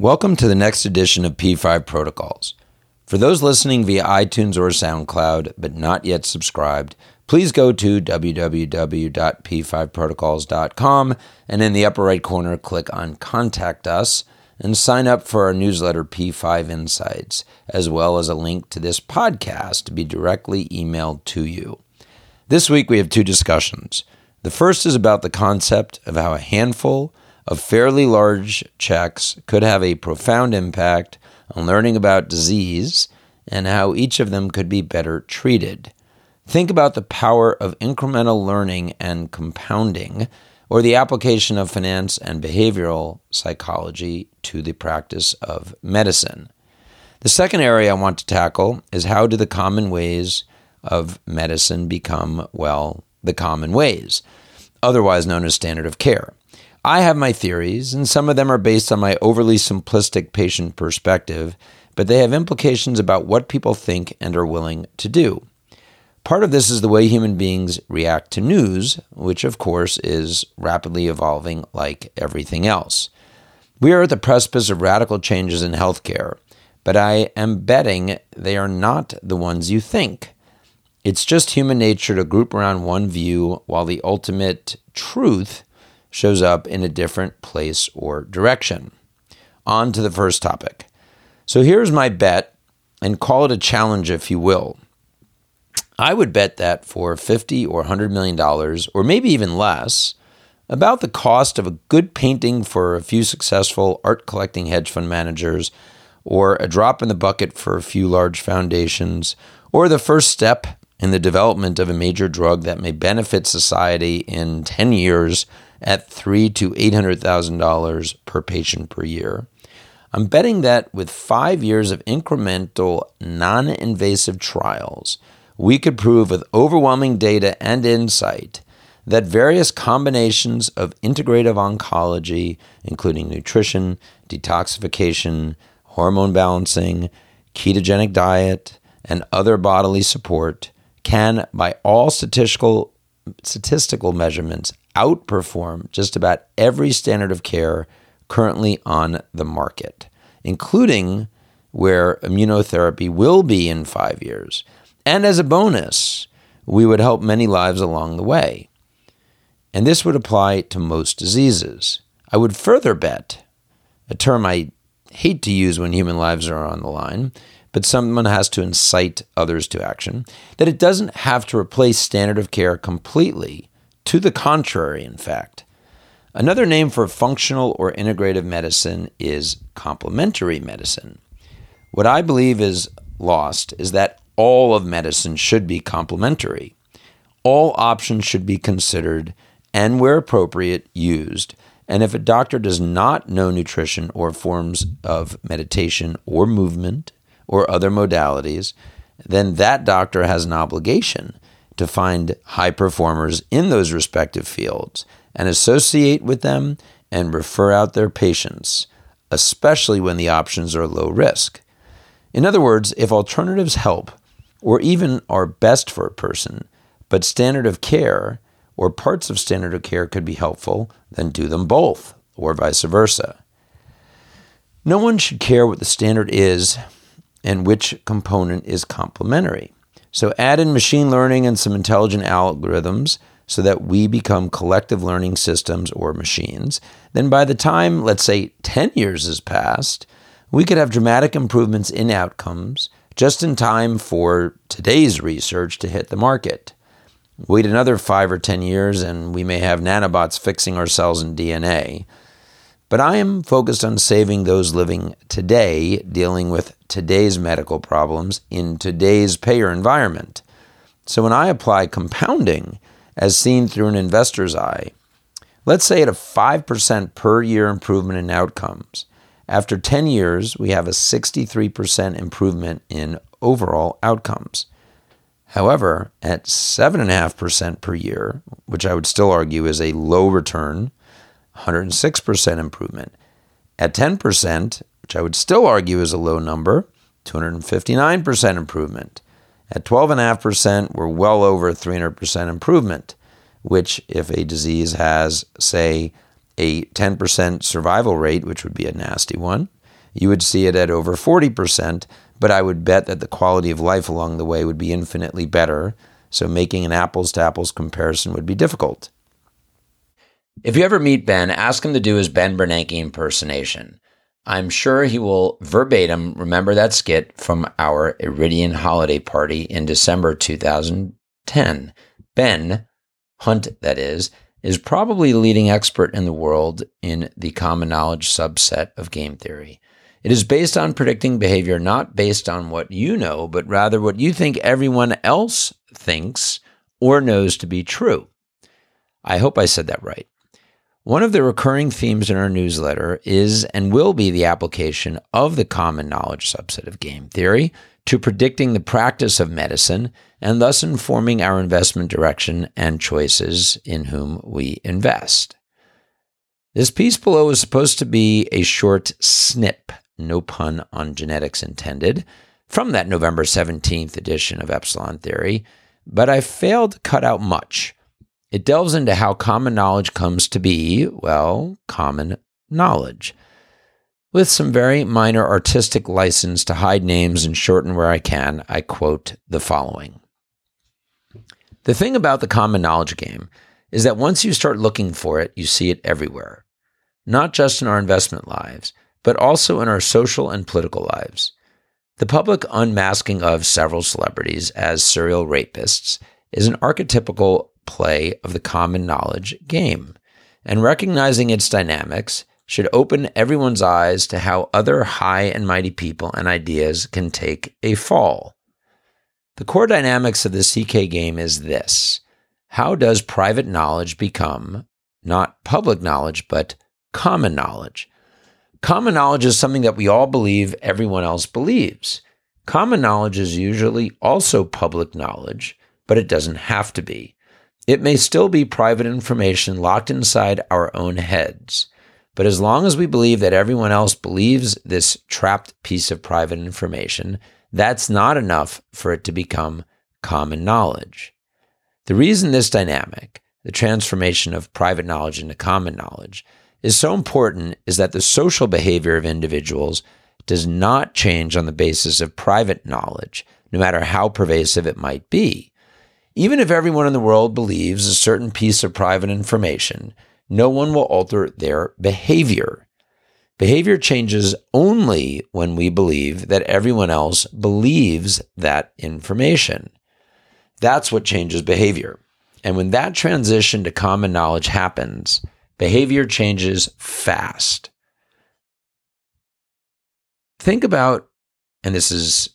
Welcome to the next edition of P5 Protocols. For those listening via iTunes or SoundCloud, but not yet subscribed, please go to www.p5protocols.com and in the upper right corner, click on Contact Us and sign up for our newsletter, P5 Insights, as well as a link to this podcast to be directly emailed to you. This week, we have two discussions. The first is about the concept of how a handful of fairly large checks could have a profound impact on learning about disease and how each of them could be better treated. Think about the power of incremental learning and compounding, or the application of finance and behavioral psychology to the practice of medicine. The second area I want to tackle is how do the common ways of medicine become, well, the common ways, otherwise known as standard of care. I have my theories, and some of them are based on my overly simplistic patient perspective, but they have implications about what people think and are willing to do. Part of this is the way human beings react to news, which of course is rapidly evolving like everything else. We are at the precipice of radical changes in healthcare, but I am betting they are not the ones you think. It's just human nature to group around one view while the ultimate truth shows up in a different place or direction. On to the first topic. So here's my bet, and call it a challenge if you will. I would bet that for $50 or $100 million, or maybe even less, about the cost of a good painting for a few successful art-collecting hedge fund managers, or a drop in the bucket for a few large foundations, or the first step in the development of a major drug that may benefit society in 10 years at $300,000 to $800,000 per patient per year. I'm betting that with 5 years of incremental, non-invasive trials, we could prove with overwhelming data and insight that various combinations of integrative oncology, including nutrition, detoxification, hormone balancing, ketogenic diet, and other bodily support, can, by all statistical measurements, outperform just about every standard of care currently on the market, including where immunotherapy will be in 5 years. And as a bonus, we would help many lives along the way. And this would apply to most diseases. I would further bet, a term I hate to use when human lives are on the line, but someone has to incite others to action, that it doesn't have to replace standard of care completely. To the contrary, in fact. Another name for functional or integrative medicine is complementary medicine. What I believe is lost is that all of medicine should be complementary. All options should be considered and, where appropriate, used. And if a doctor does not know nutrition or forms of meditation or movement or other modalities, then that doctor has an obligation to find high performers in those respective fields and associate with them and refer out their patients, especially when the options are low risk. In other words, if alternatives help or even are best for a person, but standard of care or parts of standard of care could be helpful, then do them both, or vice versa. No one should care what the standard is and which component is complementary. So add in machine learning and some intelligent algorithms so that we become collective learning systems or machines. Then by the time, let's say, 10 years has passed, we could have dramatic improvements in outcomes just in time for today's research to hit the market. Wait another 5 or 10 years and we may have nanobots fixing our cells and DNA. But I am focused on saving those living today, dealing with today's medical problems in today's payer environment. So when I apply compounding, as seen through an investor's eye, let's say at a 5% per year improvement in outcomes, after 10 years, we have a 63% improvement in overall outcomes. However, at 7.5% per year, which I would still argue is a low return, 106% improvement. At 10%, which I would still argue is a low number, 259% improvement. At 12.5%, we're well over 300% improvement, which if a disease has, say, a 10% survival rate, which would be a nasty one, you would see it at over 40%, but I would bet that the quality of life along the way would be infinitely better, so making an apples-to-apples comparison would be difficult. If you ever meet Ben, ask him to do his Ben Bernanke impersonation. I'm sure he will verbatim remember that skit from our Iridian holiday party in December 2010. Ben Hunt, that is probably the leading expert in the world in the common knowledge subset of game theory. It is based on predicting behavior, not based on what you know, but rather what you think everyone else thinks or knows to be true. I hope I said that right. One of the recurring themes in our newsletter is and will be the application of the common knowledge subset of game theory to predicting the practice of medicine and thus informing our investment direction and choices in whom we invest. This piece below is supposed to be a short snip, no pun on genetics intended, from that November 17th edition of Epsilon Theory, but I failed to cut out much. It delves into how common knowledge comes to be, well, common knowledge, with some very minor artistic license to hide names and shorten where I can. I quote the following. The thing about the common knowledge game is that once you start looking for it, you see it everywhere, not just in our investment lives, but also in our social and political lives. The public unmasking of several celebrities as serial rapists is an archetypical play of the common knowledge game, and recognizing its dynamics should open everyone's eyes to how other high and mighty people and ideas can take a fall. The core dynamics of the CK game is this: how does private knowledge become not public knowledge, but common knowledge? Common knowledge is something that we all believe everyone else believes. Common knowledge is usually also public knowledge, but it doesn't have to be. It may still be private information locked inside our own heads, but as long as we believe that everyone else believes this trapped piece of private information, that's not enough for it to become common knowledge. The reason this dynamic, the transformation of private knowledge into common knowledge, is so important is that the social behavior of individuals does not change on the basis of private knowledge, no matter how pervasive it might be. Even if everyone in the world believes a certain piece of private information, no one will alter their behavior. Behavior changes only when we believe that everyone else believes that information. That's what changes behavior. And when that transition to common knowledge happens, behavior changes fast. Think about, and this is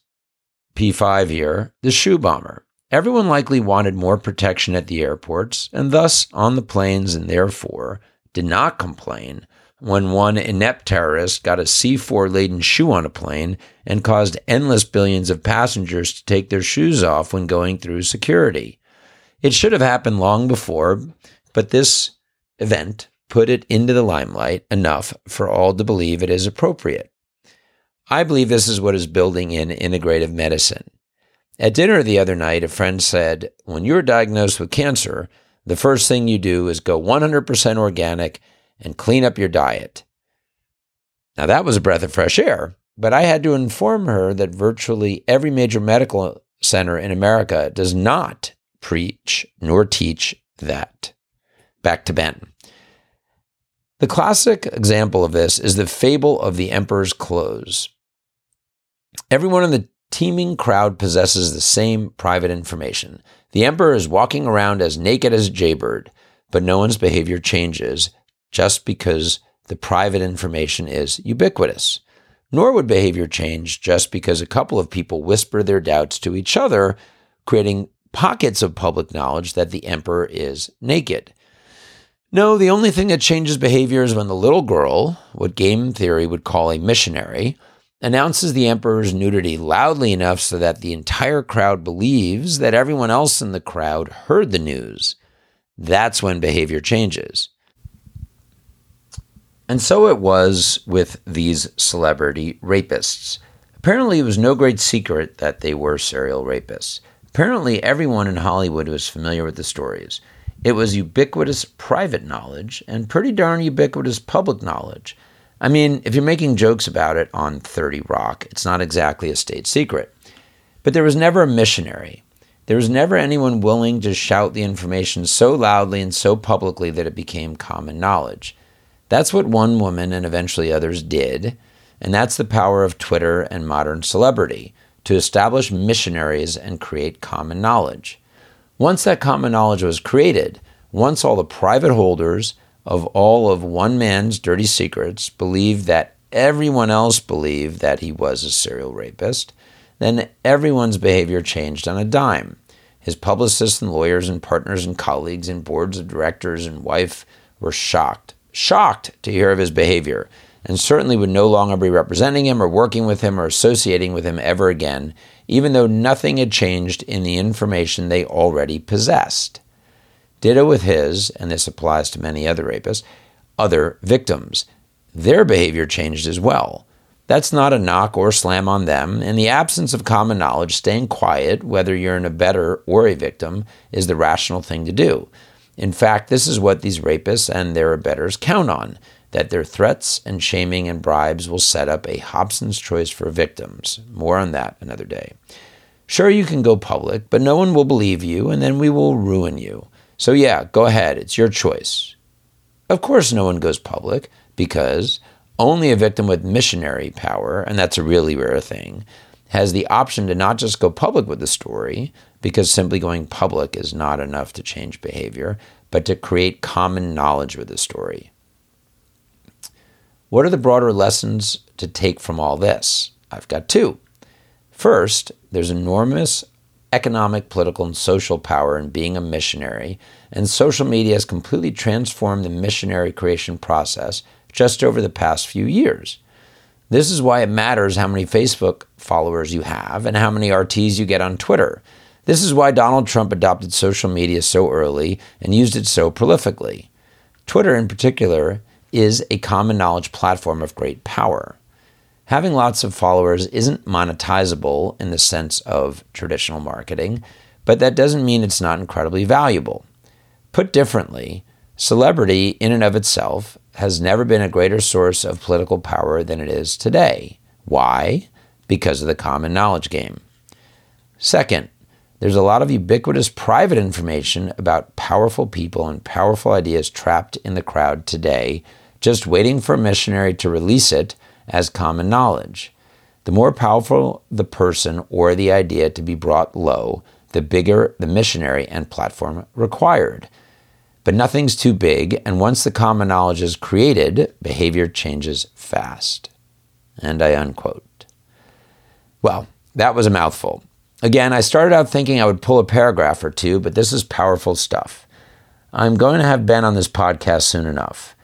P5 here, the shoe bomber. Everyone likely wanted more protection at the airports and thus on the planes, and therefore did not complain when one inept terrorist got a C4-laden shoe on a plane and caused endless billions of passengers to take their shoes off when going through security. It should have happened long before, but this event put it into the limelight enough for all to believe it is appropriate. I believe this is what is building in integrative medicine. At dinner the other night, a friend said, when you're diagnosed with cancer, the first thing you do is go 100% organic and clean up your diet. Now, that was a breath of fresh air, but I had to inform her that virtually every major medical center in America does not preach nor teach that. Back to Ben. The classic example of this is the fable of the emperor's clothes. Everyone in the teeming crowd possesses the same private information. The emperor is walking around as naked as a jaybird, but no one's behavior changes just because the private information is ubiquitous. Nor would behavior change just because a couple of people whisper their doubts to each other, creating pockets of public knowledge that the emperor is naked. No, the only thing that changes behavior is when the little girl, what game theory would call a missionary, announces the emperor's nudity loudly enough so that the entire crowd believes that everyone else in the crowd heard the news. That's when behavior changes. And so it was with these celebrity rapists. Apparently, it was no great secret that they were serial rapists. Apparently, everyone in Hollywood was familiar with the stories. It was ubiquitous private knowledge and pretty darn ubiquitous public knowledge. I mean, if you're making jokes about it on 30 Rock, it's not exactly a state secret. But there was never a missionary. There was never anyone willing to shout the information so loudly and so publicly that it became common knowledge. That's what one woman and eventually others did, and that's the power of Twitter and modern celebrity, to establish missionaries and create common knowledge. Once that common knowledge was created, once all the private holders of all of one man's dirty secrets believed that everyone else believed that he was a serial rapist, then everyone's behavior changed on a dime. His publicists and lawyers and partners and colleagues and boards of directors and wife were shocked to hear of his behavior, and certainly would no longer be representing him or working with him or associating with him ever again, even though nothing had changed in the information they already possessed. Ditto with his, and this applies to many other rapists, other victims. Their behavior changed as well. That's not a knock or slam on them. In the absence of common knowledge, staying quiet, whether you're an abettor or a victim, is the rational thing to do. In fact, this is what these rapists and their abettors count on, that their threats and shaming and bribes will set up a Hobson's choice for victims. More on that another day. Sure, you can go public, but no one will believe you, and then we will ruin you. So yeah, go ahead, it's your choice. Of course no one goes public, because only a victim with missionary power, and that's a really rare thing, has the option to not just go public with the story, because simply going public is not enough to change behavior, but to create common knowledge with the story. What are the broader lessons to take from all this? I've got two. First, there's enormous economic, political, and social power in being a missionary, and social media has completely transformed the missionary creation process just over the past few years. This is why it matters how many Facebook followers you have and how many RTs you get on Twitter. This is why Donald Trump adopted social media so early and used it so prolifically. Twitter, in particular, is a common knowledge platform of great power. Having lots of followers isn't monetizable in the sense of traditional marketing, but that doesn't mean it's not incredibly valuable. Put differently, celebrity in and of itself has never been a greater source of political power than it is today. Why? Because of the common knowledge game. Second, there's a lot of ubiquitous private information about powerful people and powerful ideas trapped in the crowd today, just waiting for a missionary to release it as common knowledge. The more powerful the person or the idea to be brought low, the bigger the missionary and platform required. But nothing's too big, and once the common knowledge is created, behavior changes fast. And I unquote. Well, that was a mouthful. Again, I started out thinking I would pull a paragraph or two, but this is powerful stuff. I'm going to have Ben on this podcast soon enough.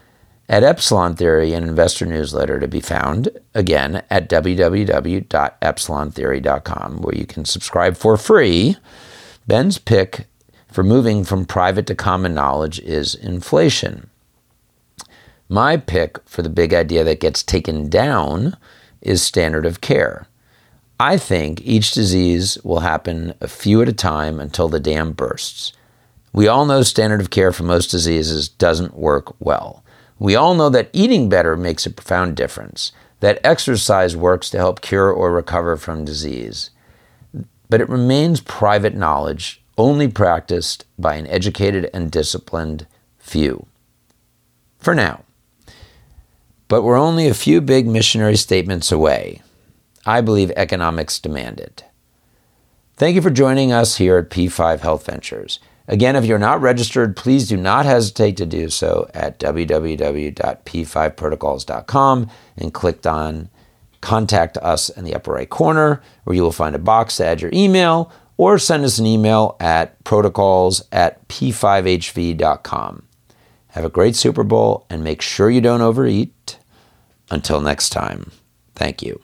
At Epsilon Theory, an investor newsletter to be found, again, at www.epsilontheory.com, where you can subscribe for free. Ben's pick for moving from private to common knowledge is inflation. My pick for the big idea that gets taken down is standard of care. I think each disease will happen a few at a time until the dam bursts. We all know standard of care for most diseases doesn't work well. We all know that eating better makes a profound difference, that exercise works to help cure or recover from disease. But it remains private knowledge only practiced by an educated and disciplined few. For now. But we're only a few big missionary statements away. I believe economics demand it. Thank you for joining us here at P5 Health Ventures. Again, if you're not registered, please do not hesitate to do so at www.p5protocols.com and click on Contact Us in the upper right corner, where you will find a box to add your email, or send us an email at protocols@p5hv.com. Have a great Super Bowl, and make sure you don't overeat. Until next time, thank you.